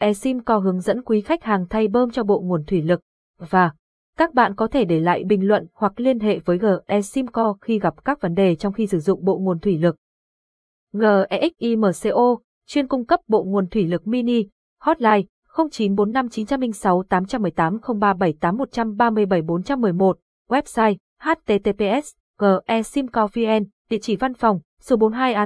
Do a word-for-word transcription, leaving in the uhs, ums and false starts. Geximco hướng dẫn quý khách hàng thay bơm cho bộ nguồn thủy lực. Và các bạn có thể để lại bình luận hoặc liên hệ với Geximco khi gặp các vấn đề trong khi sử dụng bộ nguồn thủy lực. Geximco chuyên cung cấp bộ nguồn thủy lực mini. Hotline không chín bốn năm chín không sáu tám tám tám không ba bảy tám một ba bảy bốn một một. Website https geximco chấm vn. Địa chỉ văn phòng số bốn mươi hai A